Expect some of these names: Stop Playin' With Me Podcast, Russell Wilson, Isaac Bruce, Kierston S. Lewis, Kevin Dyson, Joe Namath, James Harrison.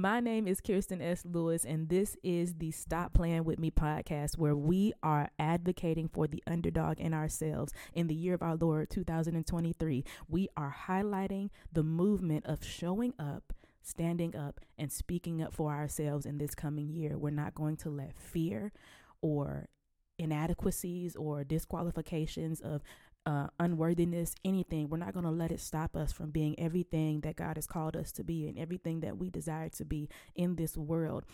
My name is Kierston S. Lewis, and this is the Stop Playin' With Me podcast, where we are advocating for the underdog in ourselves. In the year of our Lord, 2023, we are highlighting the movement of showing up, standing up, and speaking up for ourselves in this coming year. We're not going to let fear or inadequacies or disqualifications of unworthiness, anything. We're not going to let it stop us from being everything that God has called us to be and everything that we desire to be in this world.